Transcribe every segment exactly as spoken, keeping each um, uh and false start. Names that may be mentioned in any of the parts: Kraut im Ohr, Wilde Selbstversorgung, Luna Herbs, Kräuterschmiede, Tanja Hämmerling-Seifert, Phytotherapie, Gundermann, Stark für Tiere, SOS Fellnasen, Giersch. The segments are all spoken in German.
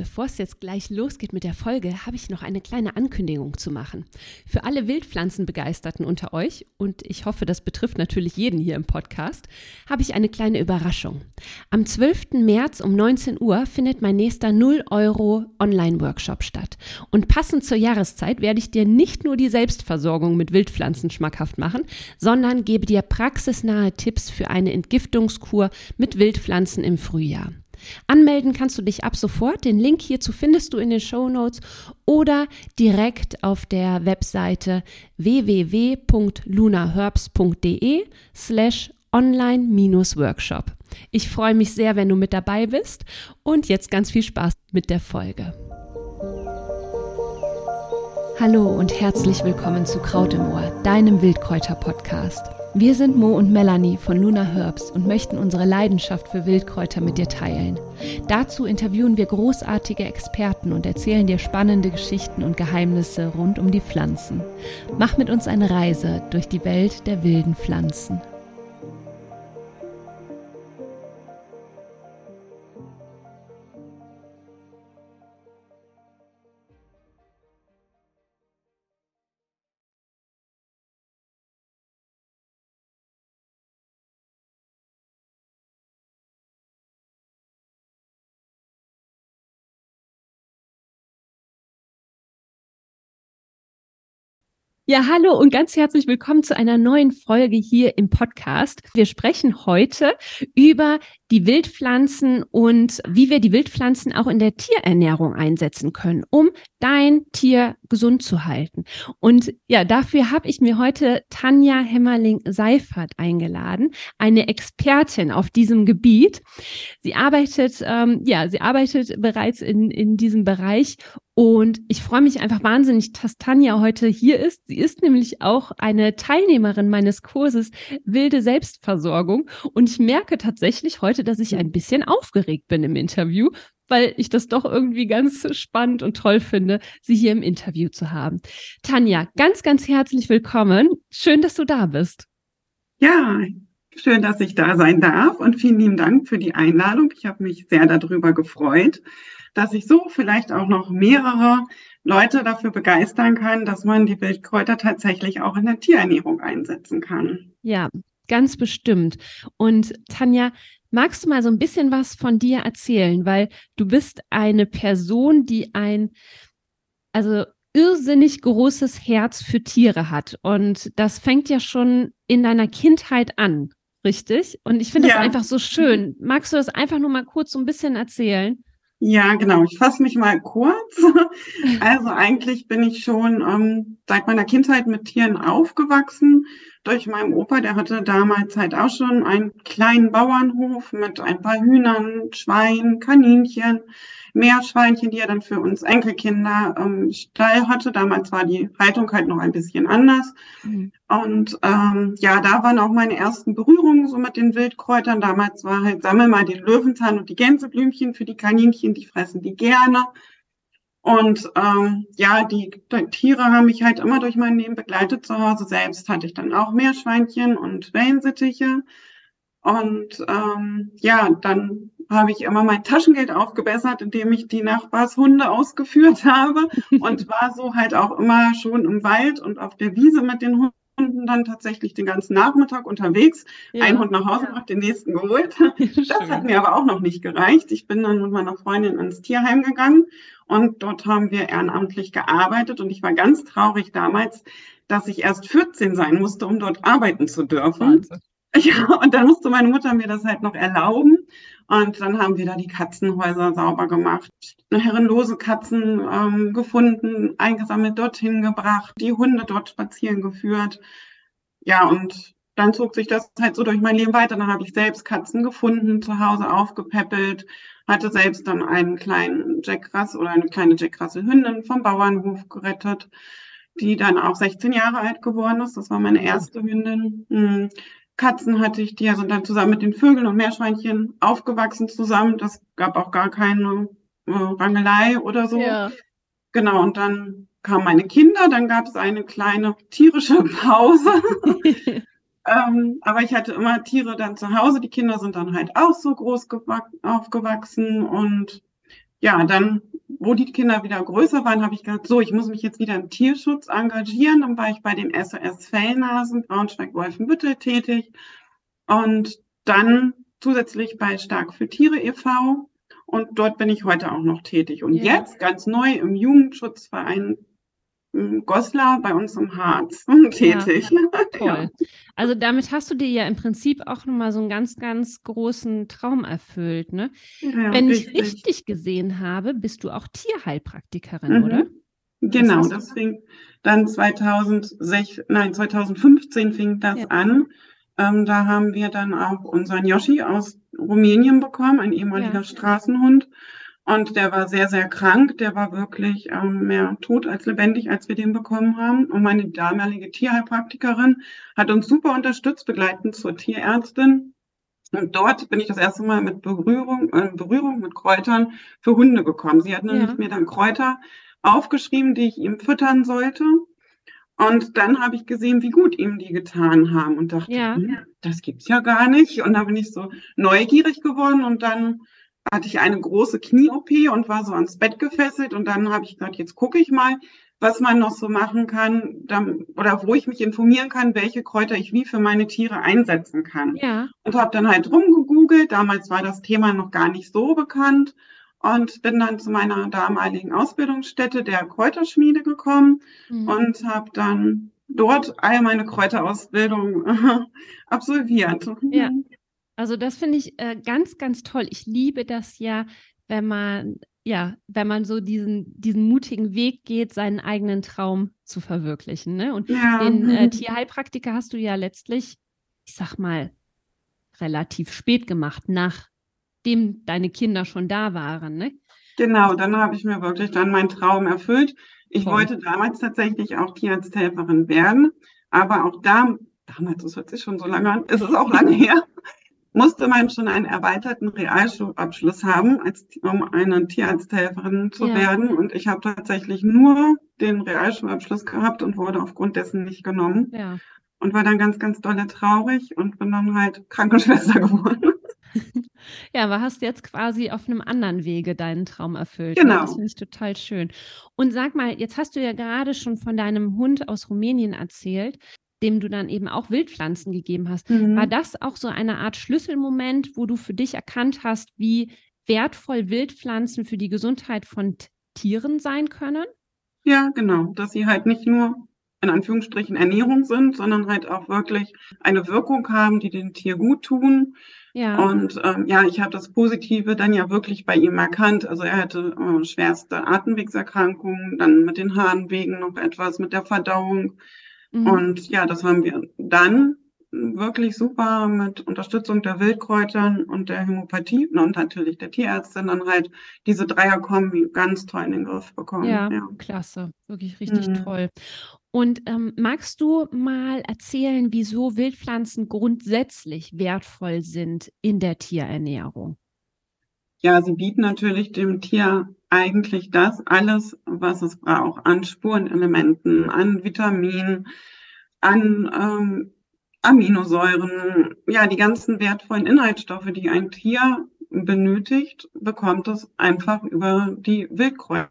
Bevor es jetzt gleich losgeht mit der Folge, habe ich noch eine kleine Ankündigung zu machen. Für alle Wildpflanzenbegeisterten unter euch, und ich hoffe, das betrifft natürlich jeden hier im Podcast, habe ich eine kleine Überraschung. Am zwölften März um neunzehn Uhr findet mein nächster null Euro Online-Workshop statt. Und passend zur Jahreszeit werde ich dir nicht nur die Selbstversorgung mit Wildpflanzen schmackhaft machen, sondern gebe dir praxisnahe Tipps für eine Entgiftungskur mit Wildpflanzen im Frühjahr. Anmelden kannst du dich ab sofort. Den Link hierzu findest du in den Shownotes oder direkt auf der Webseite w w w punkt luna herbs punkt d e slash online-workshop. Ich freue mich sehr, wenn du mit dabei bist, und jetzt ganz viel Spaß mit der Folge. Hallo und herzlich willkommen zu Kraut im Ohr, deinem Wildkräuter-Podcast. Wir sind Mo und Melanie von Luna Herbs und möchten unsere Leidenschaft für Wildkräuter mit dir teilen. Dazu interviewen wir großartige Experten und erzählen dir spannende Geschichten und Geheimnisse rund um die Pflanzen. Mach mit uns eine Reise durch die Welt der wilden Pflanzen. Ja, hallo und ganz herzlich willkommen zu einer neuen Folge hier im Podcast. Wir sprechen heute über die Wildpflanzen und wie wir die Wildpflanzen auch in der Tierernährung einsetzen können, um dein Tier gesund zu halten. Und ja, dafür habe ich mir heute Tanja Hämmerling-Seifert eingeladen, eine Expertin auf diesem Gebiet. Sie arbeitet, ähm, ja, sie arbeitet bereits in, in diesem Bereich. Und ich freue mich einfach wahnsinnig, dass Tanja heute hier ist. Sie ist nämlich auch eine Teilnehmerin meines Kurses Wilde Selbstversorgung. Und ich merke tatsächlich heute, dass ich ein bisschen aufgeregt bin im Interview, weil ich das doch irgendwie ganz spannend und toll finde, sie hier im Interview zu haben. Tanja, ganz, ganz herzlich willkommen. Schön, dass du da bist. Ja, schön, dass ich da sein darf. Und vielen lieben Dank für die Einladung. Ich habe mich sehr darüber gefreut, dass ich so vielleicht auch noch mehrere Leute dafür begeistern kann, dass man die Wildkräuter tatsächlich auch in der Tierernährung einsetzen kann. Ja, ganz bestimmt. Und Tanja, magst du mal so ein bisschen was von dir erzählen? Weil du bist eine Person, die ein also irrsinnig großes Herz für Tiere hat. Und das fängt ja schon in deiner Kindheit an, richtig? Und ich finde ja. das einfach so schön. Magst du das einfach nur mal kurz so ein bisschen erzählen? Ja, genau. Ich fasse mich mal kurz. Also eigentlich bin ich schon ähm, seit meiner Kindheit mit Tieren aufgewachsen. Durch meinen Opa, der hatte damals halt auch schon einen kleinen Bauernhof mit ein paar Hühnern, Schweinen, Kaninchen, Meerschweinchen, die er dann für uns Enkelkinder ähm, Stall hatte. Damals war die Haltung halt noch ein bisschen anders. Mhm. Und ähm, ja, da waren auch meine ersten Berührungen so mit den Wildkräutern. Damals war halt, sammel mal den Löwenzahn und die Gänseblümchen für die Kaninchen, die fressen die gerne. Und ähm, ja, die, die Tiere haben mich halt immer durch mein Leben begleitet zu Hause. Selbst hatte ich dann auch Meerschweinchen und Wellensittiche. Und ähm, ja, dann habe ich immer mein Taschengeld aufgebessert, indem ich die Nachbarshunde ausgeführt habe und war so halt auch immer schon im Wald und auf der Wiese mit den Hunden dann tatsächlich den ganzen Nachmittag unterwegs. Ja. Ein Hund nach Hause ja. und den nächsten geholt. Das hat mir aber auch noch nicht gereicht. Ich bin dann mit meiner Freundin ins Tierheim gegangen und dort haben wir ehrenamtlich gearbeitet und ich war ganz traurig damals, dass ich erst vierzehn sein musste, um dort arbeiten zu dürfen. Wahnsinn. Ja, und dann musste meine Mutter mir das halt noch erlauben. Und dann haben wir da die Katzenhäuser sauber gemacht, herrenlose Katzen ähm, gefunden, eingesammelt, dorthin gebracht, die Hunde dort spazieren geführt. Ja, und dann zog sich das halt so durch mein Leben weiter. Dann habe ich selbst Katzen gefunden, zu Hause aufgepäppelt, hatte selbst dann einen kleinen Jack Russell oder eine kleine Jack Russell Hündin vom Bauernhof gerettet, die dann auch sechzehn Jahre alt geworden ist. Das war meine erste Hündin. Hm. Katzen hatte ich, die sind dann zusammen mit den Vögeln und Meerschweinchen aufgewachsen zusammen. Das gab auch gar keine äh, Rangelei oder so. Ja. Genau, und dann kamen meine Kinder, dann gab es eine kleine tierische Pause. ähm, aber ich hatte immer Tiere dann zu Hause. Die Kinder sind dann halt auch so groß aufgewachsen. Und ja, dann wo die Kinder wieder größer waren, habe ich gesagt, so, ich muss mich jetzt wieder im Tierschutz engagieren. Dann war ich bei dem S O S Fellnasen, Braunschweig-Wolfenbüttel tätig und dann zusätzlich bei Stark für Tiere e V und dort bin ich heute auch noch tätig. Und ja. Jetzt ganz neu im Jugendschutzverein Goslar bei uns im Harz tätig. Ja, toll. Ja. Also damit hast du dir ja im Prinzip auch nochmal so einen ganz, ganz großen Traum erfüllt, ne? Ja, wenn richtig. ich richtig gesehen habe, bist du auch Tierheilpraktikerin, mhm. oder? Genau, das fing dann zweitausendsechs, nein, zweitausendfünfzehn fing das ja. an. Ähm, da haben wir dann auch unseren Yoshi aus Rumänien bekommen, ein ehemaliger ja. Straßenhund. Und der war sehr, sehr krank. Der war wirklich ähm, mehr tot als lebendig, als wir den bekommen haben. Und meine damalige Tierheilpraktikerin hat uns super unterstützt, begleitend zur Tierärztin. Und dort bin ich das erste Mal mit Berührung, äh, Berührung mit Kräutern für Hunde gekommen. Sie hat nämlich ja. mir dann Kräuter aufgeschrieben, die ich ihm füttern sollte. Und dann habe ich gesehen, wie gut ihm die getan haben und dachte, ja. das gibt's ja gar nicht. Und da bin ich so neugierig geworden und dann hatte ich eine große Knie-O P und war so ans Bett gefesselt und dann habe ich gesagt, jetzt gucke ich mal, was man noch so machen kann dann, oder wo ich mich informieren kann, welche Kräuter ich wie für meine Tiere einsetzen kann. Ja. Und habe dann halt rumgegoogelt, damals war das Thema noch gar nicht so bekannt und bin dann zu meiner damaligen Ausbildungsstätte der Kräuterschmiede gekommen mhm. und habe dann dort all meine Kräuterausbildung äh, absolviert. Ja. Also das finde ich äh, ganz, ganz toll. Ich liebe das ja, wenn man, ja, wenn man so diesen, diesen mutigen Weg geht, seinen eigenen Traum zu verwirklichen. Ne? Und ja. den äh, Tierheilpraktiker hast du ja letztlich, ich sag mal, relativ spät gemacht, nachdem deine Kinder schon da waren. Ne? Genau, dann habe ich mir wirklich dann meinen Traum erfüllt. Ich toll. wollte damals tatsächlich auch Tierarzthelferin werden, aber auch da, damals, das hört sich schon so lange an, ist es auch lange her, musste man schon einen erweiterten Realschulabschluss haben, als, um eine Tierarzthelferin zu ja. werden. Und ich habe tatsächlich nur den Realschulabschluss gehabt und wurde aufgrund dessen nicht genommen. Ja. Und war dann ganz, ganz dolle traurig und bin dann halt Krankenschwester geworden. Ja, aber hast jetzt quasi auf einem anderen Wege deinen Traum erfüllt. Genau. Das finde ich total schön. Und sag mal, jetzt hast du ja gerade schon von deinem Hund aus Rumänien erzählt, dem du dann eben auch Wildpflanzen gegeben hast. Mhm. War das auch so eine Art Schlüsselmoment, wo du für dich erkannt hast, wie wertvoll Wildpflanzen für die Gesundheit von T- Tieren sein können? Ja, genau. Dass sie halt nicht nur in Anführungsstrichen Ernährung sind, sondern halt auch wirklich eine Wirkung haben, die dem Tier gut tun. Ja. Und ähm, ja, ich habe das Positive dann ja wirklich bei ihm erkannt. Also er hatte äh, schwerste Atemwegserkrankungen, dann mit den Harnwegen noch etwas, mit der Verdauung. Und ja, das haben wir dann wirklich super mit Unterstützung der Wildkräutern und der Hämopathie und natürlich der Tierärztin dann halt diese Dreierkombi ganz toll in den Griff bekommen. Ja, ja. Klasse, wirklich richtig mhm. toll. Und ähm, magst du mal erzählen, wieso Wildpflanzen grundsätzlich wertvoll sind in der Tierernährung? Ja, sie bieten natürlich dem Tier eigentlich das, alles, was es braucht, an Spurenelementen, an Vitaminen, an ähm, Aminosäuren, ja, die ganzen wertvollen Inhaltsstoffe, die ein Tier benötigt, bekommt es einfach über die Wildkräuter.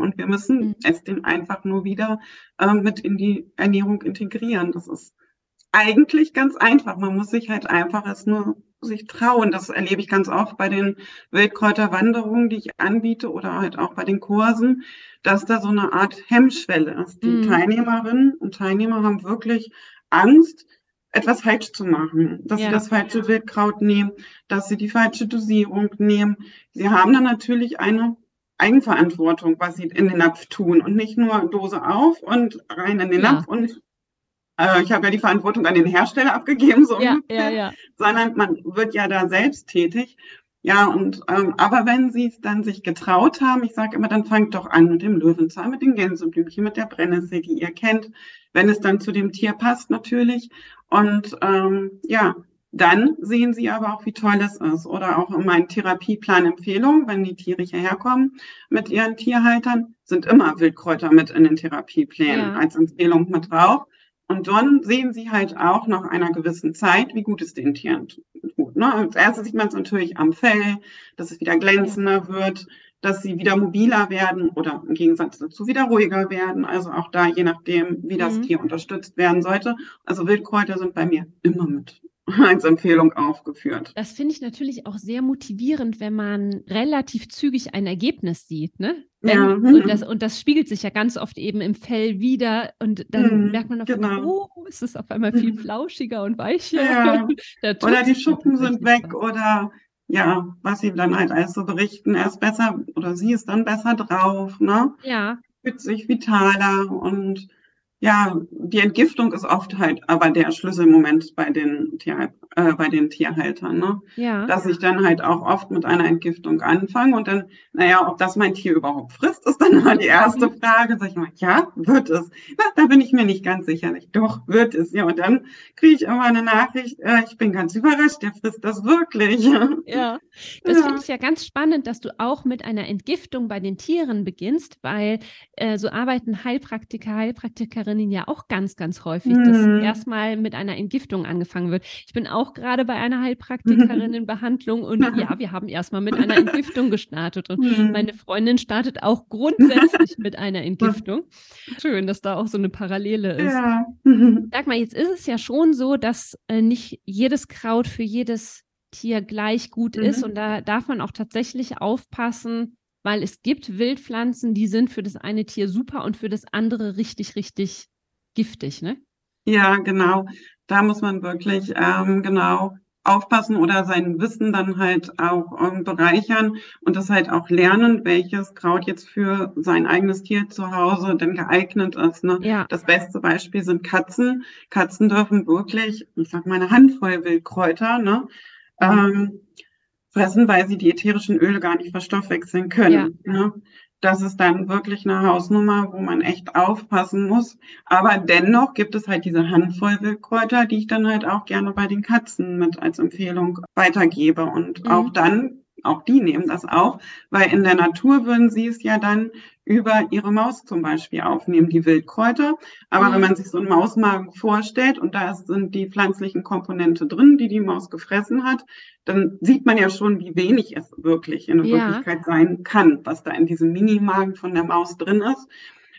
Und wir müssen mhm. es dem einfach nur wieder ähm, mit in die Ernährung integrieren. Das ist eigentlich ganz einfach. Man muss sich halt einfach es nur sich trauen. Das erlebe ich ganz oft bei den Wildkräuterwanderungen, die ich anbiete oder halt auch bei den Kursen, dass da so eine Art Hemmschwelle ist. Die mhm. Teilnehmerinnen und Teilnehmer haben wirklich Angst, etwas falsch zu machen, dass ja. sie das falsche Wildkraut nehmen, dass sie die falsche Dosierung nehmen. Sie haben dann natürlich eine Eigenverantwortung, was sie in den Napf tun und nicht nur Dose auf und rein in den ja. Napf und ich habe ja die Verantwortung an den Hersteller abgegeben, so ja, ungefähr, ja, ja. sondern man wird ja da selbst tätig. Ja, und ähm, aber wenn sie es dann sich getraut haben, ich sage immer, dann fangt doch an mit dem Löwenzahn, mit den Gänseblümchen, mit der Brennnessel, die ihr kennt, wenn es dann zu dem Tier passt natürlich. Und ähm, ja, dann sehen sie aber auch, wie toll es ist. Oder auch in meinen Therapieplan-Empfehlungen, wenn die Tiere hierher kommen mit ihren Tierhaltern, sind immer Wildkräuter mit in den Therapieplänen ja. als Empfehlung mit drauf. Und dann sehen sie halt auch nach einer gewissen Zeit, wie gut es den Tieren tut. Ne? Als erstes sieht man es natürlich am Fell, dass es wieder glänzender wird. dass sie wieder mobiler werden oder im Gegensatz dazu wieder ruhiger werden. Also auch da, je nachdem, wie das mhm. Tier unterstützt werden sollte. Also Wildkräuter sind bei mir immer mit als Empfehlung aufgeführt. Das finde ich natürlich auch sehr motivierend, wenn man relativ zügig ein Ergebnis sieht, ne? Wenn, ja. und, das, und das spiegelt sich ja ganz oft eben im Fell wieder und dann mhm, merkt man auf einmal, genau. oh, es ist auf einmal viel flauschiger und weicher. Ja. Oder die Schuppen sind weg oder ja, was sie dann halt alles so berichten, er ist besser oder sie ist dann besser drauf, ne? Ja. Fühlt sich vitaler und ja, die Entgiftung ist oft halt aber der Schlüsselmoment bei den, Tier, äh, bei den Tierhaltern, ne? Ja. Dass ich dann halt auch oft mit einer Entgiftung anfange und dann, naja, ob das mein Tier überhaupt frisst, ist dann mal die erste Frage. Sag ich mal, ja, wird es? Na, da bin ich mir nicht ganz sicher. Doch, wird es. Ja, und dann kriege ich immer eine Nachricht, äh, ich bin ganz überrascht, der frisst das wirklich. Ja, das ja. finde ich ja ganz spannend, dass du auch mit einer Entgiftung bei den Tieren beginnst, weil äh, so arbeiten Heilpraktiker, Heilpraktikerinnen ja auch ganz, ganz häufig, dass mhm. erstmal mit einer Entgiftung angefangen wird. Ich bin auch gerade bei einer Heilpraktikerin in Behandlung und ja, wir haben erstmal mit einer Entgiftung gestartet und mhm. meine Freundin startet auch grundsätzlich mit einer Entgiftung. Schön, dass da auch so eine Parallele ist. Ja. Sag mal, jetzt ist es ja schon so, dass äh, nicht jedes Kraut für jedes Tier gleich gut mhm. ist und da darf man auch tatsächlich aufpassen, weil es gibt Wildpflanzen, die sind für das eine Tier super und für das andere richtig, richtig giftig, ne? Ja, genau. Da muss man wirklich ähm, genau aufpassen oder sein Wissen dann halt auch ähm, bereichern und das halt auch lernen, welches Kraut jetzt für sein eigenes Tier zu Hause denn geeignet ist, ne? Ja. Das beste Beispiel sind Katzen. Katzen dürfen wirklich, ich sag mal, eine Handvoll Wildkräuter, ne? Ähm, fressen, weil sie die ätherischen Öle gar nicht verstoffwechseln können. Ja. Ne? Das ist dann wirklich eine Hausnummer, wo man echt aufpassen muss. Aber dennoch gibt es halt diese Handvoll Wildkräuter, die ich dann halt auch gerne bei den Katzen mit als Empfehlung weitergebe. Und mhm. auch dann, auch die nehmen das auf, weil in der Natur würden sie es ja dann über ihre Maus zum Beispiel aufnehmen, die Wildkräuter. Aber mhm. wenn man sich so einen Mausmagen vorstellt und da sind die pflanzlichen Komponente drin, die die Maus gefressen hat, dann sieht man ja schon, wie wenig es wirklich in der ja. Wirklichkeit sein kann, was da in diesem Minimagen von der Maus drin ist.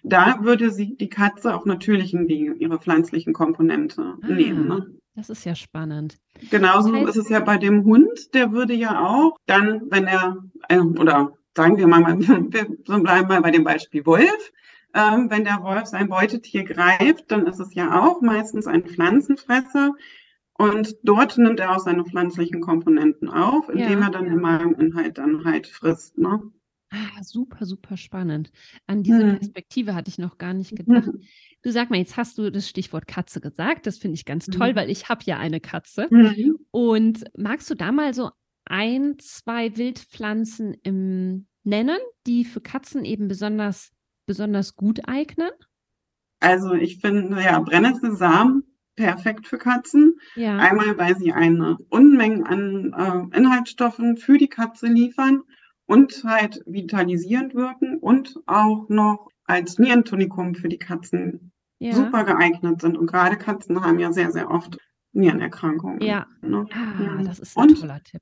Da würde sie die Katze auf natürlichen Wegen ihre pflanzlichen Komponente ah. nehmen, ne? Das ist ja spannend. Genauso das heißt, ist es ja bei dem Hund, der würde ja auch dann, wenn er, äh, oder sagen wir mal, wir bleiben mal bei dem Beispiel Wolf, ähm, wenn der Wolf sein Beutetier greift, dann ist es ja auch meistens ein Pflanzenfresser und dort nimmt er auch seine pflanzlichen Komponenten auf, indem ja. er dann den Mageninhalt dann halt frisst, ne? Ah, super, super spannend. An diese hm. Perspektive hatte ich noch gar nicht gedacht. Hm. Du sag mal, jetzt hast du das Stichwort Katze gesagt. Das finde ich ganz hm. toll, weil ich habe ja eine Katze. Hm. Und magst du da mal so ein, zwei Wildpflanzen im nennen, die für Katzen eben besonders, besonders gut eignen? Also ich finde, ja, Brennnesselsamen perfekt für Katzen. Ja. Einmal, weil sie eine Unmenge an äh, Inhaltsstoffen für die Katze liefern. Und halt vitalisierend wirken und auch noch als Nierentonikum für die Katzen ja. super geeignet sind. Und gerade Katzen haben ja sehr, sehr oft Nierenerkrankungen. Ja, ne? ah, ja. das ist ein und toller Tipp.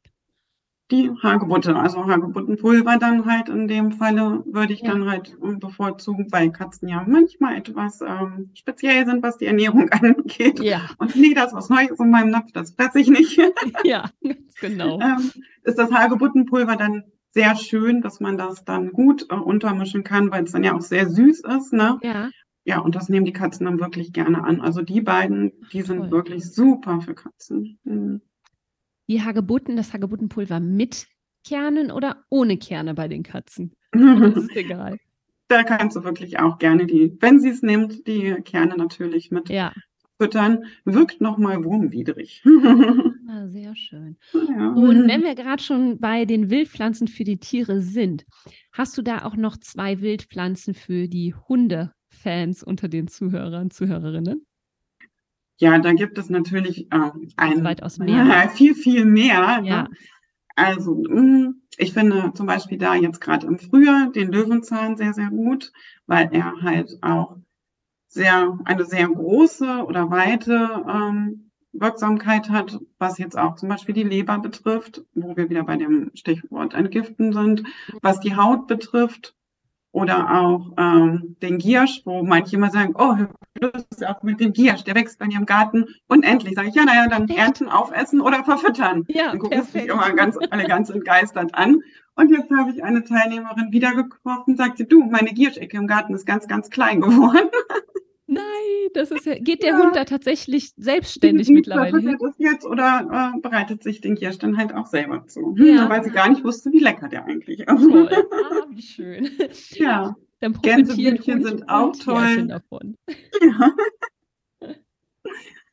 Die Hagebutte, also Hagebuttenpulver dann halt in dem Falle würde ich ja. dann halt bevorzugen, weil Katzen ja manchmal etwas ähm, speziell sind, was die Ernährung angeht. Ja. Und nee, das ist was Neues in meinem Napf, das fresse ich nicht. Ja, ganz genau. ähm, ist das Hagebuttenpulver dann sehr schön, dass man das dann gut äh, untermischen kann, weil es dann ja auch sehr süß ist, ne? Ja. Ja, und das nehmen die Katzen dann wirklich gerne an. Also die beiden, die Ach, sind toll. wirklich super für Katzen. Mhm. Die Hagebutten, das Hagebuttenpulver mit Kernen oder ohne Kerne bei den Katzen? Oder ist egal? Da kannst du wirklich auch gerne die, wenn sie es nimmt, die Kerne natürlich mit ja. füttern. Wirkt nochmal wurmwidrig. Ah, sehr schön. Ja. Und wenn wir gerade schon bei den Wildpflanzen für die Tiere sind, hast du da auch noch zwei Wildpflanzen für die Hundefans unter den Zuhörern, Zuhörerinnen? Ja, da gibt es natürlich äh, ein, weitaus mehr. Äh, viel, viel mehr. Ja. Ne? Also mh, ich finde zum Beispiel da jetzt gerade im Frühjahr den Löwenzahn sehr, sehr gut, weil er halt auch sehr eine sehr große oder weite ähm, Wirksamkeit hat, was jetzt auch zum Beispiel die Leber betrifft, wo wir wieder bei dem Stichwort Entgiften sind, was die Haut betrifft oder auch ähm, den Giersch, wo manche immer sagen, oh, das ist auch mit dem Giersch, der wächst bei mir im Garten unendlich. Sage ich, ja, naja, dann ernten, aufessen oder verfüttern. Ja, dann gucken sie sich immer ganz, alle ganz entgeistert an. Und jetzt habe ich eine Teilnehmerin wieder getroffen, sagte, du, meine Gierschecke im Garten ist ganz, ganz klein geworden. Nein, das ist ja, geht der ja. Hund da tatsächlich selbstständig die mittlerweile hin? Das jetzt oder äh, bereitet sich den Giersch dann halt auch selber zu, ja. weil sie gar nicht wusste, wie lecker der eigentlich ist. Toll. Ah, wie schön. Ja, dann Gänseblümchen sind und auch toll. Davon. Ja.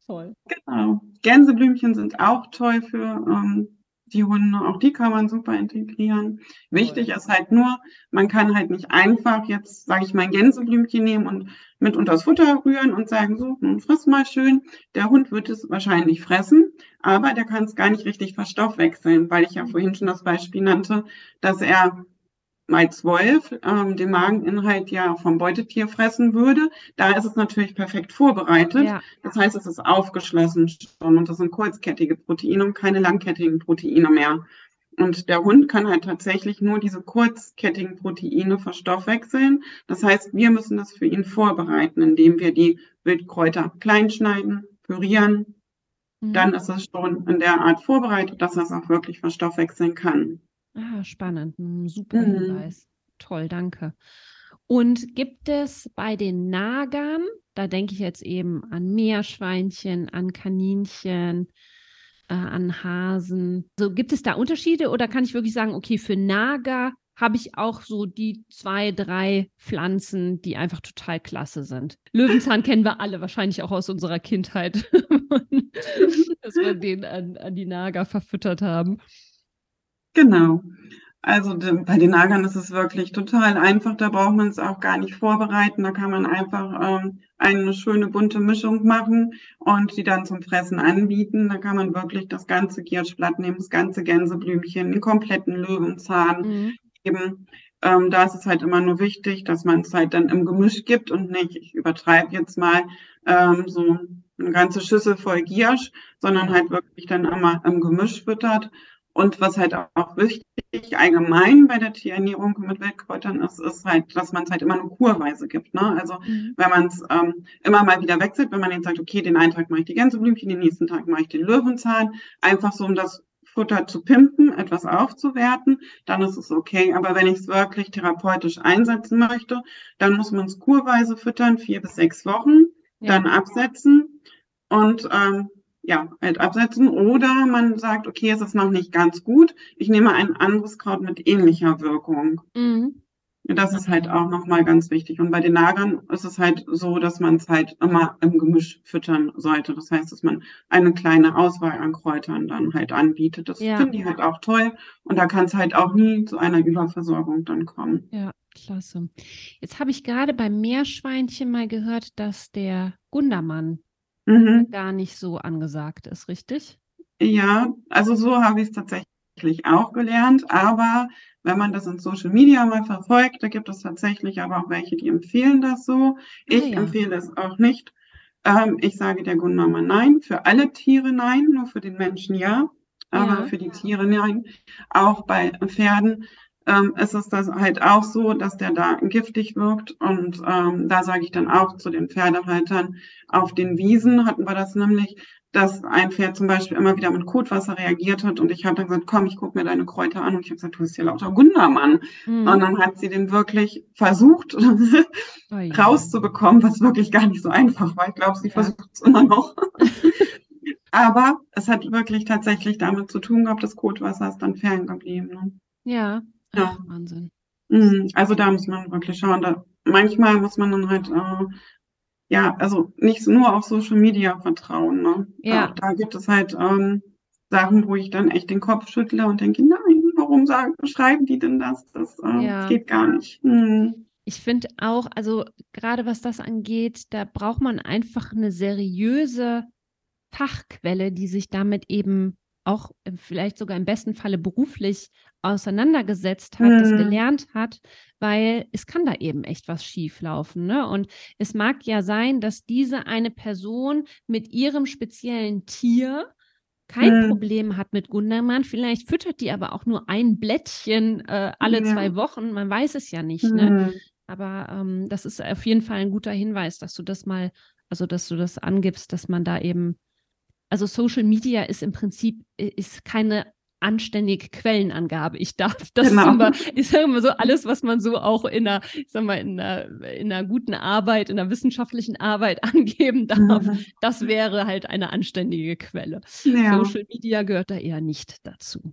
Toll. Genau. Gänseblümchen sind auch toll für ähm, die Hunde, auch die kann man super integrieren. Wichtig ist halt nur, man kann halt nicht einfach jetzt, sage ich mal, ein Gänseblümchen nehmen und mit unters Futter rühren und sagen, so, nun friss mal schön. Der Hund wird es wahrscheinlich fressen, aber der kann es gar nicht richtig verstoffwechseln, weil ich ja vorhin schon das Beispiel nannte, dass er als Wolf ähm, den Mageninhalt ja vom Beutetier fressen würde. Da ist es natürlich perfekt vorbereitet. Ja. Das heißt, es ist aufgeschlossen schon und das sind kurzkettige Proteine und keine langkettigen Proteine mehr. Und der Hund kann halt tatsächlich nur diese kurzkettigen Proteine verstoffwechseln. Das heißt, wir müssen das für ihn vorbereiten, indem wir die Wildkräuter kleinschneiden, pürieren. Mhm. Dann ist es schon in der Art vorbereitet, dass er es auch wirklich verstoffwechseln kann. Ah, spannend. Super Hinweis. Mhm. Toll, danke. Und gibt es bei den Nagern, da denke ich jetzt eben an Meerschweinchen, an Kaninchen, äh, an Hasen, so, gibt es da Unterschiede oder kann ich wirklich sagen, okay, für Nager habe ich auch so die zwei, drei Pflanzen, die einfach total klasse sind. Löwenzahn kennen wir alle, wahrscheinlich auch aus unserer Kindheit, dass wir den an, an die Nager verfüttert haben. Genau. Also de, bei den Nagern ist es wirklich total einfach. Da braucht man es auch gar nicht vorbereiten. Da kann man einfach ähm, eine schöne bunte Mischung machen und die dann zum Fressen anbieten. Da kann man wirklich das ganze Gierschblatt nehmen, das ganze Gänseblümchen, den kompletten Löwenzahn mhm. geben. Ähm, da ist es halt immer nur wichtig, dass man es halt dann im Gemisch gibt und nicht, ich übertreibe jetzt mal ähm, so eine ganze Schüssel voll Giersch, sondern halt wirklich dann immer im Gemisch füttert. Und was halt auch wichtig allgemein bei der Tierernährung mit Wildkräutern ist, ist halt, dass man es halt immer nur kurweise gibt. Ne? Also mhm. wenn man es ähm, immer mal wieder wechselt, wenn man jetzt sagt, okay, den einen Tag mache ich die Gänseblümchen, den nächsten Tag mache ich den Löwenzahn, einfach so, um das Futter zu pimpen, etwas aufzuwerten, dann ist es okay. Aber wenn ich es wirklich therapeutisch einsetzen möchte, dann muss man es kurweise füttern, vier bis sechs Wochen, ja. dann absetzen und ähm, ja, halt absetzen oder man sagt, okay, es ist noch nicht ganz gut, ich nehme ein anderes Kraut mit ähnlicher Wirkung. Mhm. Das ist halt auch nochmal ganz wichtig. Und bei den Nagern ist es halt so, dass man es halt immer im Gemisch füttern sollte. Das heißt, dass man eine kleine Auswahl an Kräutern dann halt anbietet. Das ja. finden die halt auch toll. Und da kann es halt auch nie zu einer Überversorgung dann kommen. Ja, klasse. Jetzt habe ich gerade beim Meerschweinchen mal gehört, dass der Gundermann Mhm. gar nicht so angesagt ist, richtig? Ja, also so habe ich es tatsächlich auch gelernt, aber wenn man das in Social Media mal verfolgt, da gibt es tatsächlich aber auch welche, die empfehlen das so. Ich ah, ja. empfehle es auch nicht. Ähm, ich sage der Gundermann nein, für alle Tiere nein, nur für den Menschen ja, aber ja. für die Tiere nein. Auch bei Pferden ähm, ist es das halt auch so, dass der da giftig wirkt und ähm, da sage ich dann auch zu den Pferdehaltern, auf den Wiesen hatten wir das nämlich, dass ein Pferd zum Beispiel immer wieder mit Kotwasser reagiert hat und ich habe dann gesagt, komm, ich gucke mir deine Kräuter an und ich habe gesagt, du bist hier lauter Gundermann. Mhm. Und dann hat sie den wirklich versucht oh ja. rauszubekommen, was wirklich gar nicht so einfach war. Ich glaube, sie ja. versucht es immer noch. Aber es hat wirklich tatsächlich damit zu tun gehabt, das Kotwasser ist dann ferngeblieben. Ne? Ja. Ja. Ach, Wahnsinn. Also da muss man wirklich schauen. Da, manchmal muss man dann halt, äh, ja, also nicht nur auf Social Media vertrauen. Ne? Ja. Da, da gibt es halt ähm, Sachen, wo ich dann echt den Kopf schüttle und denke, nein, warum sagen, schreiben die denn das? Das äh, ja. geht gar nicht. Hm. Ich finde auch, also gerade was das angeht, da braucht man einfach eine seriöse Fachquelle, die sich damit eben auch im, vielleicht sogar im besten Falle beruflich auseinandergesetzt hat, mhm. das gelernt hat, weil es kann da eben echt was schieflaufen, ne? Und es mag ja sein, dass diese eine Person mit ihrem speziellen Tier kein mhm. Problem hat mit Gundermann, vielleicht füttert die aber auch nur ein Blättchen äh, alle ja. zwei Wochen, man weiß es ja nicht, mhm. ne? Aber ähm, das ist auf jeden Fall ein guter Hinweis, dass du das mal, also dass du das angibst, dass man da eben, also Social Media ist im Prinzip, ist keine anständige Quellenangabe. Ich darf das genau. immer, ich sage immer so, alles, was man so auch in einer, ich sag mal, in einer, in einer guten Arbeit, in einer wissenschaftlichen Arbeit angeben darf, mhm. das wäre halt eine anständige Quelle. Ja. Social Media gehört da eher nicht dazu.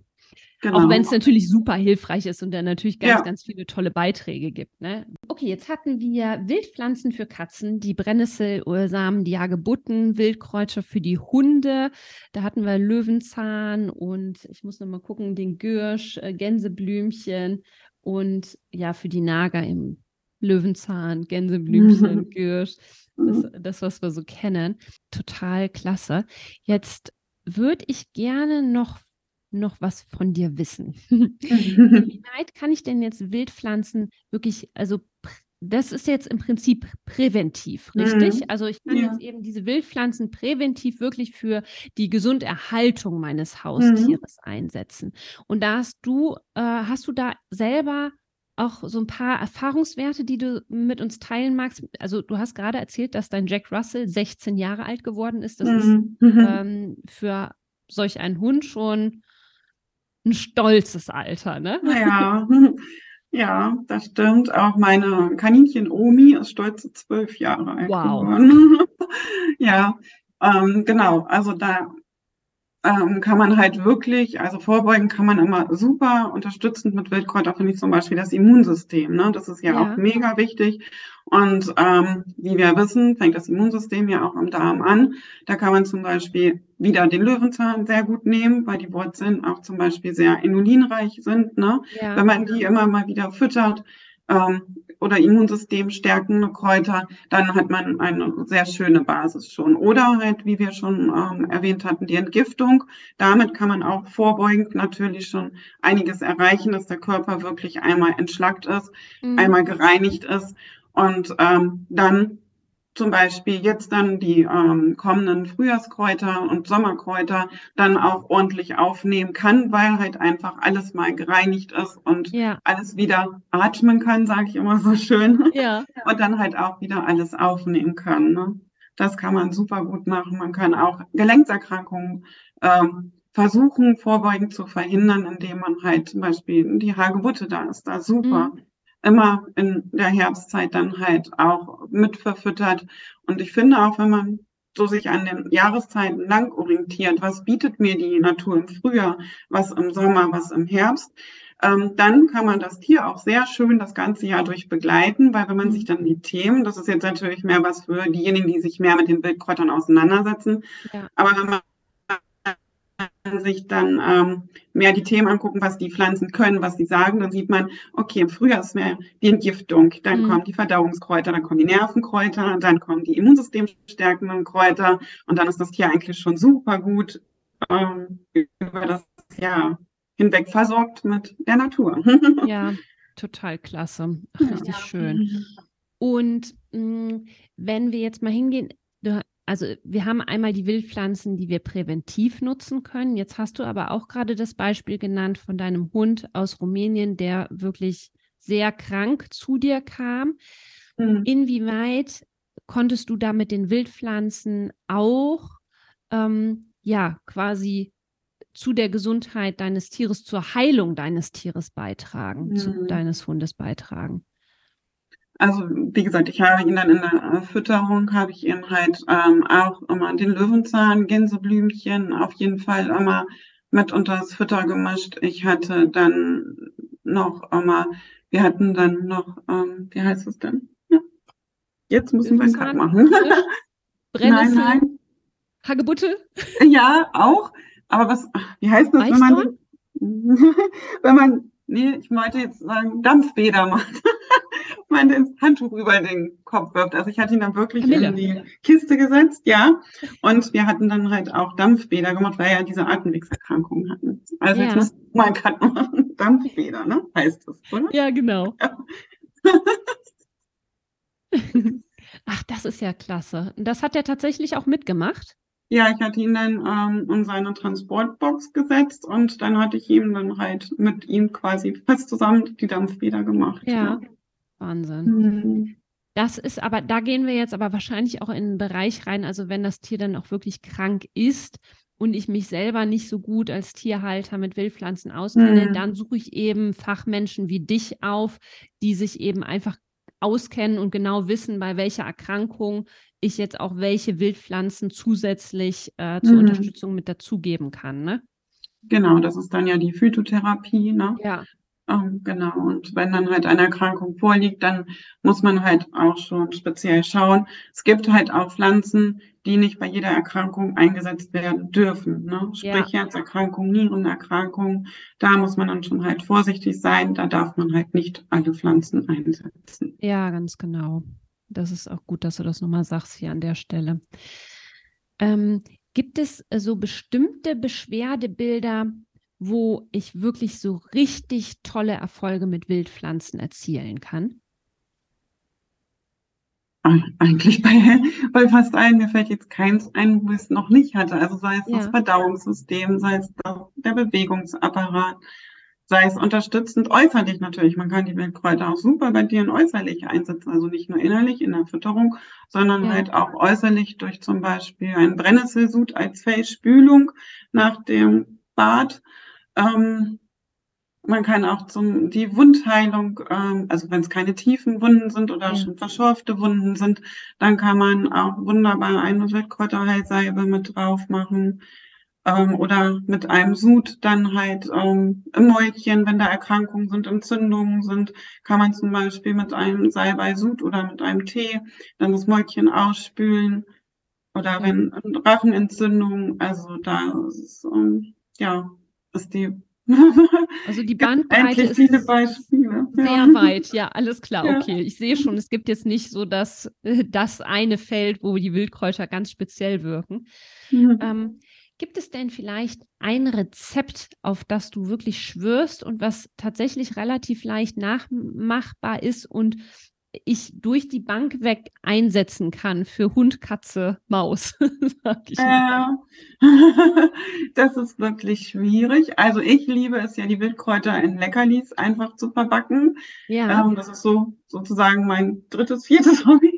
Genau. Auch wenn es natürlich super hilfreich ist und da natürlich ganz, ja. ganz viele tolle Beiträge gibt. Ne? Okay, jetzt hatten wir Wildpflanzen für Katzen, die Brennnesselsamen, die Hagebutten, Wildkräuter für die Hunde. Da hatten wir Löwenzahn und ich muss nochmal gucken, den Gürsch, Gänseblümchen und ja, für die Nager im Löwenzahn, Gänseblümchen, mhm. Gürsch. Das, das, was wir so kennen. Total klasse. Jetzt würde ich gerne noch noch was von dir wissen. Inwieweit kann ich denn jetzt Wildpflanzen wirklich, also das ist jetzt im Prinzip präventiv, richtig? Mhm. Also ich kann ja. jetzt eben diese Wildpflanzen präventiv wirklich für die Gesunderhaltung meines Haustieres mhm. einsetzen. Und da hast du, äh, hast du da selber auch so ein paar Erfahrungswerte, die du mit uns teilen magst. Also du hast gerade erzählt, dass dein Jack Russell sechzehn Jahre alt geworden ist. Das mhm. ist ähm, für solch einen Hund schon ein stolzes Alter, ne? Ja, ja, das stimmt. Auch meine Kaninchen-Omi ist stolze zwölf Jahre alt wow. geworden. Ja, ähm, genau. Also da ähm, kann man halt wirklich, also vorbeugen kann man immer super unterstützend mit Wildkräuter, finde ich zum Beispiel das Immunsystem, ne? Das ist ja, ja. auch mega wichtig. Und ähm, wie wir wissen, fängt das Immunsystem ja auch am Darm an. Da kann man zum Beispiel wieder den Löwenzahn sehr gut nehmen, weil die Wurzeln auch zum Beispiel sehr inulinreich sind, ne? Ja. Wenn man die immer mal wieder füttert ähm, oder Immunsystem stärkende Kräuter, dann hat man eine sehr schöne Basis schon. Oder halt, wie wir schon ähm, erwähnt hatten, die Entgiftung. Damit kann man auch vorbeugend natürlich schon einiges erreichen, dass der Körper wirklich einmal entschlackt ist, mhm. einmal gereinigt ist. Und ähm, dann zum Beispiel jetzt dann die ähm, kommenden Frühjahrskräuter und Sommerkräuter dann auch ordentlich aufnehmen kann, weil halt einfach alles mal gereinigt ist und ja. alles wieder atmen kann, sage ich immer so schön. Ja. Und dann halt auch wieder alles aufnehmen kann. Ne? Das kann man super gut machen. Man kann auch Gelenkserkrankungen ähm, versuchen, vorbeugend zu verhindern, indem man halt zum Beispiel die Hagebutte, da ist da super. Mhm. immer in der Herbstzeit dann halt auch mit verfüttert. Und ich finde auch, wenn man so sich an den Jahreszeiten lang orientiert, was bietet mir die Natur im Frühjahr, was im Sommer, was im Herbst, ähm, dann kann man das Tier auch sehr schön das ganze Jahr durch begleiten, weil wenn man sich dann die Themen, das ist jetzt natürlich mehr was für diejenigen, die sich mehr mit den Wildkräutern auseinandersetzen, ja. aber wenn man sich dann ähm, mehr die Themen angucken, was die Pflanzen können, was sie sagen, dann sieht man, okay, im Frühjahr ist mehr die Entgiftung, dann mhm. kommen die Verdauungskräuter, dann kommen die Nervenkräuter, dann kommen die immunsystemstärkenden Kräuter und dann ist das Tier eigentlich schon super gut ähm, über das Jahr hinweg versorgt mit der Natur. Ja, total klasse. Ach, richtig ja. schön. Und mh, wenn wir jetzt mal hingehen, du Also wir haben einmal die Wildpflanzen, die wir präventiv nutzen können. Jetzt hast du aber auch gerade das Beispiel genannt von deinem Hund aus Rumänien, der wirklich sehr krank zu dir kam. Mhm. Inwieweit konntest du da mit den Wildpflanzen auch ähm, ja quasi zu der Gesundheit deines Tieres, zur Heilung deines Tieres beitragen, mhm. zu deines Hundes beitragen? Also wie gesagt, ich habe ihn dann in der Fütterung, habe ich ihn halt ähm, auch immer den Löwenzahn, Gänseblümchen auf jeden Fall immer mit unter das Futter gemischt. Ich hatte dann noch immer, wir hatten dann noch, ähm, wie heißt es denn? Ja. Jetzt müssen wir einen Cut machen. Brennnessel, nein, nein. Hagebutte? Ja, auch. Aber was, wie heißt das, wenn man, wenn man, nee, ich wollte jetzt sagen, Dampfbäder macht. mein Handtuch über den Kopf wirft. Also ich hatte ihn dann wirklich Mille. in die Kiste gesetzt, ja. Und wir hatten dann halt auch Dampfbäder gemacht, weil ja diese Atemwegserkrankungen hatten. Also ja. Jetzt musst du mal einen Cut machen. Dampfbäder, ne? Heißt das, oder? Ja, genau. Ja. Ach, das ist ja klasse. Das hat er tatsächlich auch mitgemacht? Ja, ich hatte ihn dann ähm, in seine Transportbox gesetzt und dann hatte ich ihm dann halt mit ihm quasi fast zusammen die Dampfbäder gemacht. Ja, ja. Wahnsinn. Mhm. Das ist aber, da gehen wir jetzt aber wahrscheinlich auch in einen Bereich rein, also wenn das Tier dann auch wirklich krank ist und ich mich selber nicht so gut als Tierhalter mit Wildpflanzen auskenne, mhm. dann suche ich eben Fachmenschen wie dich auf, die sich eben einfach auskennen und genau wissen, bei welcher Erkrankung ich jetzt auch welche Wildpflanzen zusätzlich äh, zur mhm. Unterstützung mit dazugeben kann, ne? Genau, das ist dann ja die Phytotherapie, ne? Ja. Ähm, genau, und wenn dann halt eine Erkrankung vorliegt, dann muss man halt auch schon speziell schauen. Es gibt halt auch Pflanzen, die nicht bei jeder Erkrankung eingesetzt werden dürfen, ne? Sprich ja. Herzerkrankung, Nierenerkrankung, da muss man dann schon halt vorsichtig sein, da darf man halt nicht alle Pflanzen einsetzen. Ja, ganz genau. Das ist auch gut, dass du das nochmal sagst hier an der Stelle. Ähm, gibt es so bestimmte Beschwerdebilder, wo ich wirklich so richtig tolle Erfolge mit Wildpflanzen erzielen kann? Eigentlich bei, bei fast allen, mir fällt jetzt keins ein, wo ich es noch nicht hatte. Also sei es ja. das Verdauungssystem, sei es der Bewegungsapparat, sei es unterstützend äußerlich natürlich. Man kann die Wildkräuter auch super bei Tieren äußerlich einsetzen. Also nicht nur innerlich in der Fütterung, sondern ja. halt auch äußerlich durch zum Beispiel einen Brennesselsud als Fellspülung nach dem Bad. Ähm, man kann auch zum die Wundheilung, ähm, also wenn es keine tiefen Wunden sind oder ja. schon verschorfte Wunden sind, dann kann man auch wunderbar eine Wildkräuterheilsalbe mit drauf machen. Ähm, oder mit einem Sud dann halt ähm, im Mäulchen, wenn da Erkrankungen sind, Entzündungen sind, kann man zum Beispiel mit einem Salbei-Sud oder mit einem Tee dann das Mäulchen ausspülen. Oder wenn Rachenentzündungen, also da ist, ähm, ja, ist die... Also die Bandbreite ist viele Beispiele. Sehr ja. weit, ja, alles klar, ja. okay. Ich sehe schon, es gibt jetzt nicht so das, das eine Feld, wo die Wildkräuter ganz speziell wirken. Mhm. Ähm, Gibt es denn vielleicht ein Rezept, auf das du wirklich schwörst und was tatsächlich relativ leicht nachmachbar ist und ich durch die Bank weg einsetzen kann für Hund, Katze, Maus? Sag ich mal. Äh, das ist wirklich schwierig. Also ich liebe es ja, die Wildkräuter in Leckerlis einfach zu verbacken. Ja. Ähm, das ist so sozusagen mein drittes, viertes Hobby.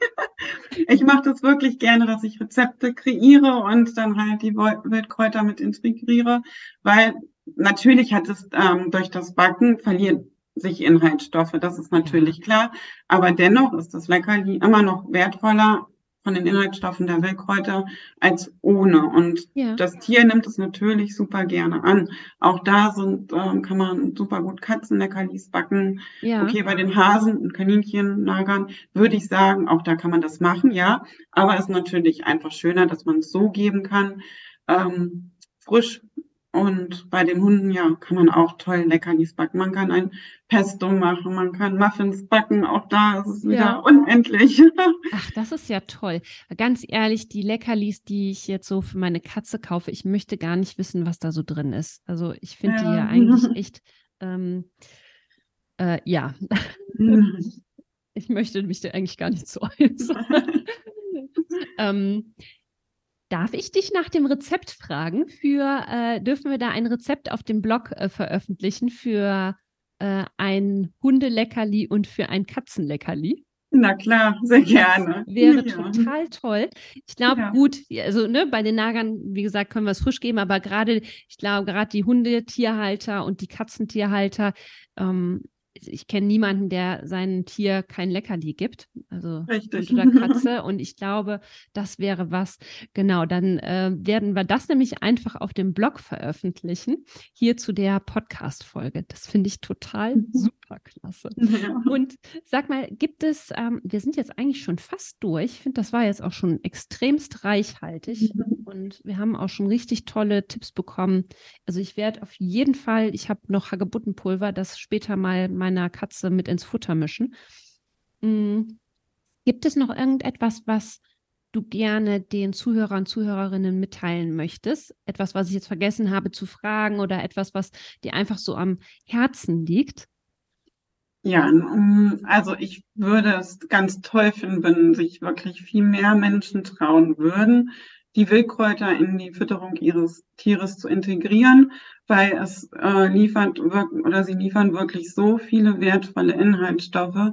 Ich mache das wirklich gerne, dass ich Rezepte kreiere und dann halt die Wildkräuter mit integriere, weil natürlich hat es ähm, durch das Backen verliert sich Inhaltsstoffe, das ist natürlich klar, aber dennoch ist das Leckerli immer noch wertvoller von den Inhaltsstoffen der Wildkräuter als ohne und ja. das Tier nimmt es natürlich super gerne an. Auch da sind ähm, kann man super gut Katzenleckerlis backen. Ja. Okay, bei den Hasen und Kaninchen lagern würde ich sagen, auch da kann man das machen, ja, aber es ist natürlich einfach schöner, dass man es so geben kann, ähm, frisch. Und bei den Hunden, ja, kann man auch toll Leckerlis backen. Man kann ein Pesto machen, man kann Muffins backen. Auch da ist es wieder ja. unendlich. Ach, das ist ja toll. Ganz ehrlich, die Leckerlis, die ich jetzt so für meine Katze kaufe, ich möchte gar nicht wissen, was da so drin ist. Also ich finde ja. die ja eigentlich echt, ähm, äh, ja. Ich möchte mich da eigentlich gar nicht zu äußern. ähm, Darf ich dich nach dem Rezept fragen? Für äh, dürfen wir da ein Rezept auf dem Blog äh, veröffentlichen für äh, ein Hundeleckerli und für ein Katzenleckerli? Na klar, sehr gerne. Das wäre ja. total toll. Ich glaube, ja. gut, also ne, bei den Nagern, wie gesagt, können wir es frisch geben, aber gerade, ich glaube, gerade die Hundetierhalter und die Katzentierhalter, ähm, ich kenne niemanden, der seinem Tier kein Leckerli gibt, also Richtig. Hund oder Katze. Und ich glaube, das wäre was. Genau, dann äh, werden wir das nämlich einfach auf dem Blog veröffentlichen, hier zu der Podcast-Folge. Das finde ich total super klasse. Ja. Und sag mal, gibt es, ähm, wir sind jetzt eigentlich schon fast durch. Ich finde, das war jetzt auch schon extremst reichhaltig. Mhm. Und wir haben auch schon richtig tolle Tipps bekommen. Also ich werde auf jeden Fall, ich habe noch Hagebuttenpulver, das später mal meiner Katze mit ins Futter mischen. Mhm. Gibt es noch irgendetwas, was du gerne den Zuhörern und Zuhörerinnen mitteilen möchtest? Etwas, was ich jetzt vergessen habe zu fragen oder etwas, was dir einfach so am Herzen liegt? Ja, also ich würde es ganz toll finden, wenn sich wirklich viel mehr Menschen trauen würden, die Wildkräuter in die Fütterung ihres Tieres zu integrieren, weil es äh, liefert oder sie liefern wirklich so viele wertvolle Inhaltsstoffe,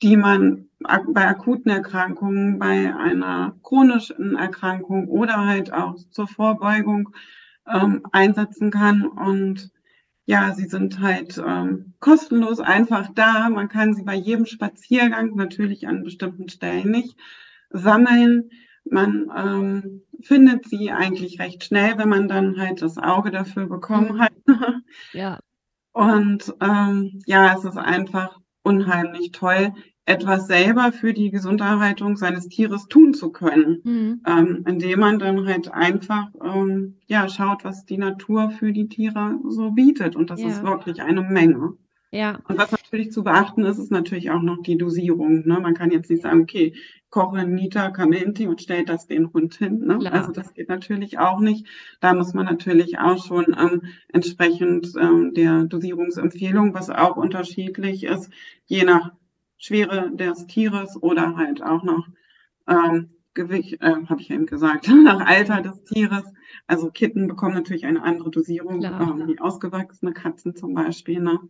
die man bei akuten Erkrankungen, bei einer chronischen Erkrankung oder halt auch zur Vorbeugung ähm, einsetzen kann. Und ja, sie sind halt ähm, kostenlos einfach da. Man kann sie bei jedem Spaziergang, natürlich an bestimmten Stellen nicht, sammeln. Man ähm, findet sie eigentlich recht schnell, wenn man dann halt das Auge dafür bekommen hat. Ja. Und ähm, ja, es ist einfach unheimlich toll, etwas selber für die Gesunderhaltung seines Tieres tun zu können, mhm. ähm, indem man dann halt einfach ähm, ja, schaut, was die Natur für die Tiere so bietet. Und das ja. ist wirklich eine Menge. Ja. Und was natürlich zu beachten ist, ist natürlich auch noch die Dosierung. Ne? Man kann jetzt nicht sagen, okay, koche Nita Kamenti und stellt das den Hund hin. Ne? Also das geht natürlich auch nicht. Da muss man natürlich auch schon ähm, entsprechend ähm, der Dosierungsempfehlung, was auch unterschiedlich ist, je nach Schwere des Tieres oder halt auch noch ähm, Gewicht, äh, habe ich eben gesagt, nach Alter des Tieres. Also Kitten bekommen natürlich eine andere Dosierung, ähm, wie ausgewachsene Katzen zum Beispiel. Ne?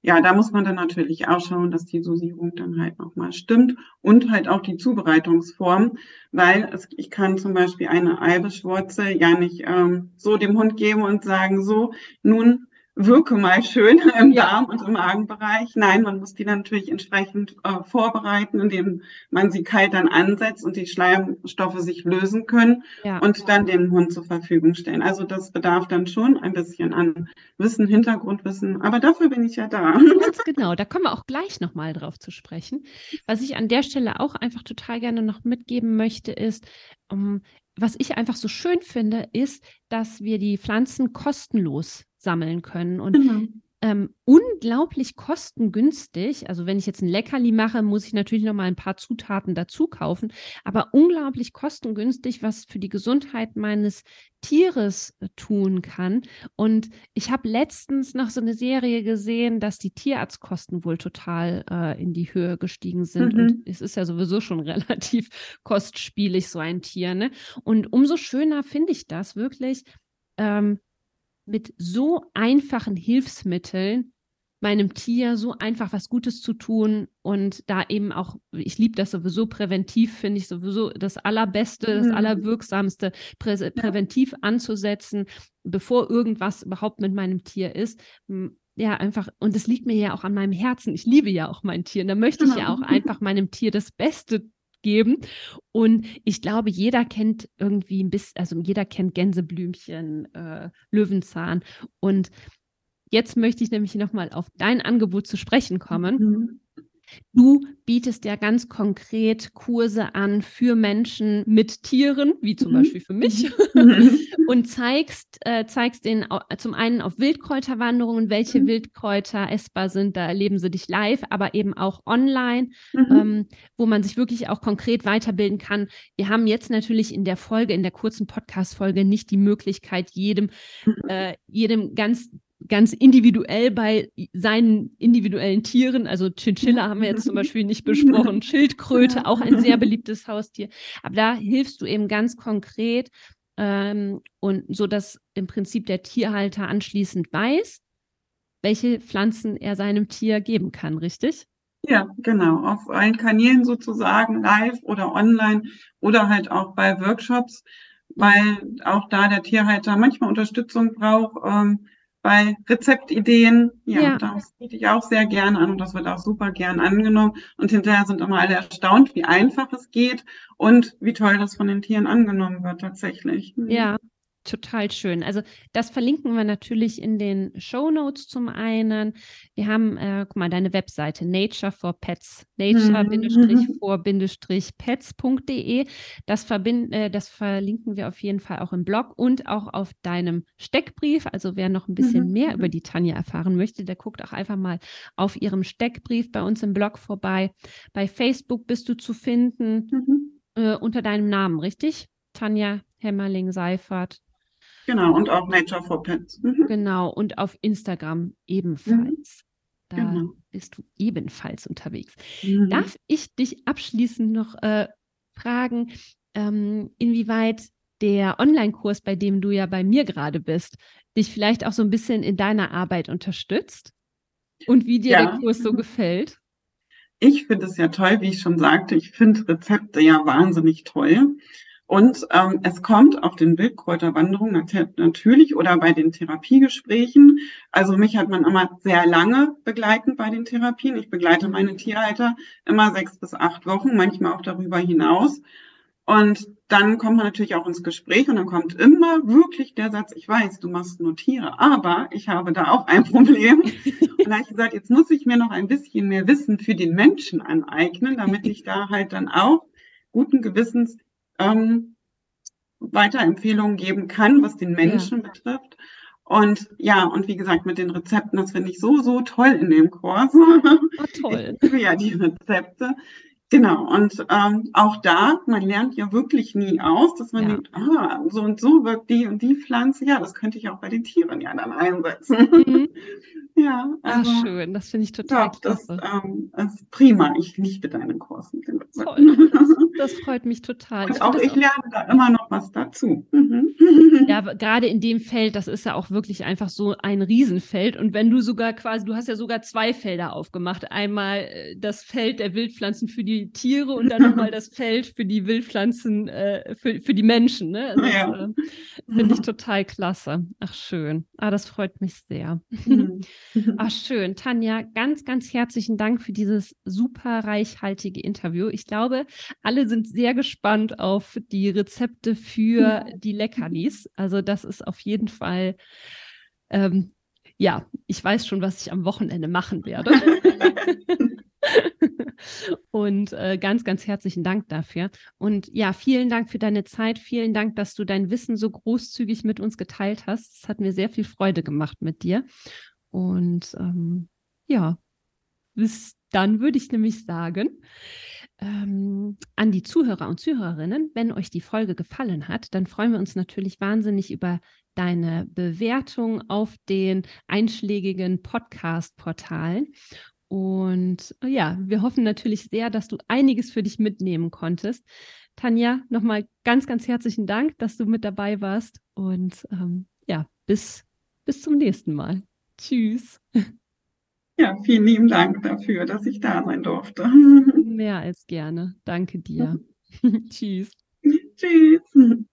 Ja, da muss man dann natürlich auch schauen, dass die Dosierung dann halt nochmal stimmt und halt auch die Zubereitungsform, weil es, ich kann zum Beispiel eine Eibeschwurzel ja nicht ähm, so dem Hund geben und sagen, so, nun wirke mal schön im ja. Darm- und im Magenbereich. Nein, man muss die dann natürlich entsprechend äh, vorbereiten, indem man sie kalt dann ansetzt und die Schleimstoffe sich lösen können ja. und dann dem Hund zur Verfügung stellen. Also das bedarf dann schon ein bisschen an Wissen, Hintergrundwissen, aber dafür bin ich ja da. Ganz genau, da kommen wir auch gleich nochmal drauf zu sprechen. Was ich an der Stelle auch einfach total gerne noch mitgeben möchte, ist, um, was ich einfach so schön finde, ist, dass wir die Pflanzen kostenlos sammeln können und genau. ähm, unglaublich kostengünstig, also wenn ich jetzt ein Leckerli mache, muss ich natürlich noch mal ein paar Zutaten dazu kaufen, aber unglaublich kostengünstig, was für die Gesundheit meines Tieres tun kann. Und ich habe letztens noch so eine Serie gesehen, dass die Tierarztkosten wohl total äh, in die Höhe gestiegen sind. Mhm. Und es ist ja sowieso schon relativ kostspielig, so ein Tier. Ne? Und umso schöner finde ich das wirklich, ähm, mit so einfachen Hilfsmitteln meinem Tier so einfach was Gutes zu tun und da eben auch, ich liebe das sowieso, präventiv finde ich sowieso das Allerbeste, das Allerwirksamste, prä- präventiv anzusetzen, bevor irgendwas überhaupt mit meinem Tier ist. Ja, einfach, und das liegt mir ja auch an meinem Herzen, ich liebe ja auch mein Tier und da möchte ich ja auch einfach meinem Tier das Beste tun. Geben. Und ich glaube, jeder kennt irgendwie ein bisschen, also jeder kennt Gänseblümchen, äh, Löwenzahn. Und jetzt möchte ich nämlich nochmal auf dein Angebot zu sprechen kommen. Mhm. Du bietest ja ganz konkret Kurse an für Menschen mit Tieren, wie zum mhm. Beispiel für mich, mhm. und zeigst, äh, zeigst denen zum einen auf Wildkräuterwanderungen, welche mhm. Wildkräuter essbar sind, da erleben sie dich live, aber eben auch online, mhm. ähm, wo man sich wirklich auch konkret weiterbilden kann. Wir haben jetzt natürlich in der Folge, in der kurzen Podcast-Folge nicht die Möglichkeit, jedem, äh, jedem ganz ganz individuell bei seinen individuellen Tieren, also Chinchilla haben wir jetzt zum Beispiel nicht besprochen, Schildkröte, auch ein sehr beliebtes Haustier. Aber da hilfst du eben ganz konkret ähm, und so, dass im Prinzip der Tierhalter anschließend weiß, welche Pflanzen er seinem Tier geben kann, richtig? Ja, genau. Auf allen Kanälen sozusagen, live oder online oder halt auch bei Workshops, weil auch da der Tierhalter manchmal Unterstützung braucht, ähm, bei Rezeptideen, ja, ja. das biete ich auch sehr gerne an und das wird auch super gern angenommen. Und hinterher sind immer alle erstaunt, wie einfach es geht und wie toll das von den Tieren angenommen wird tatsächlich. Ja, total schön. Also das verlinken wir natürlich in den Shownotes zum einen. Wir haben, äh, guck mal, deine Webseite nature for pets, nature for pets punkt de. Das, verbind, äh, das verlinken wir auf jeden Fall auch im Blog und auch auf deinem Steckbrief. Also wer noch ein bisschen mhm. mehr über die Tanja erfahren möchte, der guckt auch einfach mal auf ihrem Steckbrief bei uns im Blog vorbei. Bei Facebook bist du zu finden mhm. äh, unter deinem Namen, richtig? Tanja Hämmerling-Seifert. Genau, und auch nature for pets. Mhm. Genau, und auf Instagram ebenfalls. Mhm. Da genau. bist du ebenfalls unterwegs. Mhm. Darf ich dich abschließend noch äh, fragen, ähm, inwieweit der Online-Kurs, bei dem du ja bei mir gerade bist, dich vielleicht auch so ein bisschen in deiner Arbeit unterstützt und wie dir ja. der Kurs so gefällt? Ich finde es ja toll, wie ich schon sagte, ich finde Rezepte ja wahnsinnig toll. Und ähm, es kommt auf den Wildkräuterwanderungen nat- natürlich oder bei den Therapiegesprächen. Also mich hat man immer sehr lange begleitend bei den Therapien. Ich begleite meine Tierhalter immer sechs bis acht Wochen, manchmal auch darüber hinaus. Und dann kommt man natürlich auch ins Gespräch und dann kommt immer wirklich der Satz, ich weiß, du machst nur Tiere, aber ich habe da auch ein Problem. Und da habe ich gesagt, jetzt muss ich mir noch ein bisschen mehr Wissen für den Menschen aneignen, damit ich da halt dann auch guten Gewissens Ähm, Weiterempfehlungen geben kann, was den Menschen ja. betrifft. Und ja, und wie gesagt, mit den Rezepten, das finde ich so, so toll in dem Kurs. Oh, toll. Ich liebe ja die Rezepte. Genau, und ähm, auch da, man lernt ja wirklich nie aus, dass man ja. denkt, ah, so und so wirkt die und die Pflanze, ja, das könnte ich auch bei den Tieren ja dann einsetzen. Mhm. Ja, also, ach, schön, das finde ich total doch, klasse. Das ähm, ist prima, ich liebe deinen Kurs. Toll, das, das freut mich total. Und ich auch ich auch lerne da immer noch was dazu. Mhm. Ja, gerade in dem Feld, das ist ja auch wirklich einfach so ein Riesenfeld. Und wenn du sogar quasi, du hast ja sogar zwei Felder aufgemacht. Einmal das Feld der Wildpflanzen für die Tiere und dann nochmal das Feld für die Wildpflanzen, äh, für, für die Menschen. Ne? Das ja. äh, finde ich total klasse. Ach, schön. Ah, das freut mich sehr. Mhm. Ach schön, Tanja, ganz, ganz herzlichen Dank für dieses super reichhaltige Interview. Ich glaube, alle sind sehr gespannt auf die Rezepte für die Leckerlis. Also das ist auf jeden Fall, ähm, ja, ich weiß schon, was ich am Wochenende machen werde. Und äh, ganz, ganz herzlichen Dank dafür. Und ja, vielen Dank für deine Zeit. Vielen Dank, dass du dein Wissen so großzügig mit uns geteilt hast. Es hat mir sehr viel Freude gemacht mit dir. Und ähm, ja, bis dann würde ich nämlich sagen, ähm, an die Zuhörer und Zuhörerinnen, wenn euch die Folge gefallen hat, dann freuen wir uns natürlich wahnsinnig über deine Bewertung auf den einschlägigen Podcast-Portalen. Und ja, wir hoffen natürlich sehr, dass du einiges für dich mitnehmen konntest. Tanja, nochmal ganz, ganz herzlichen Dank, dass du mit dabei warst. Und ähm, ja, bis, bis zum nächsten Mal. Tschüss. Ja, vielen lieben Dank dafür, dass ich da sein durfte. Mehr als gerne. Danke dir. Tschüss. Tschüss.